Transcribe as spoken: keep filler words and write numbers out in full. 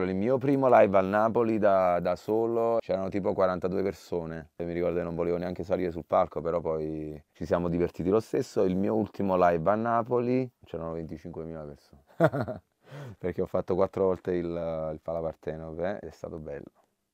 Allora, il mio primo live al Napoli da, da solo, c'erano tipo quarantadue persone. Mi ricordo che non volevo neanche salire sul palco, però poi ci siamo divertiti lo stesso. Il mio ultimo live a Napoli, c'erano venticinquemila persone. Perché ho fatto quattro volte il, il PalaPartenope, eh? Ed è stato bello.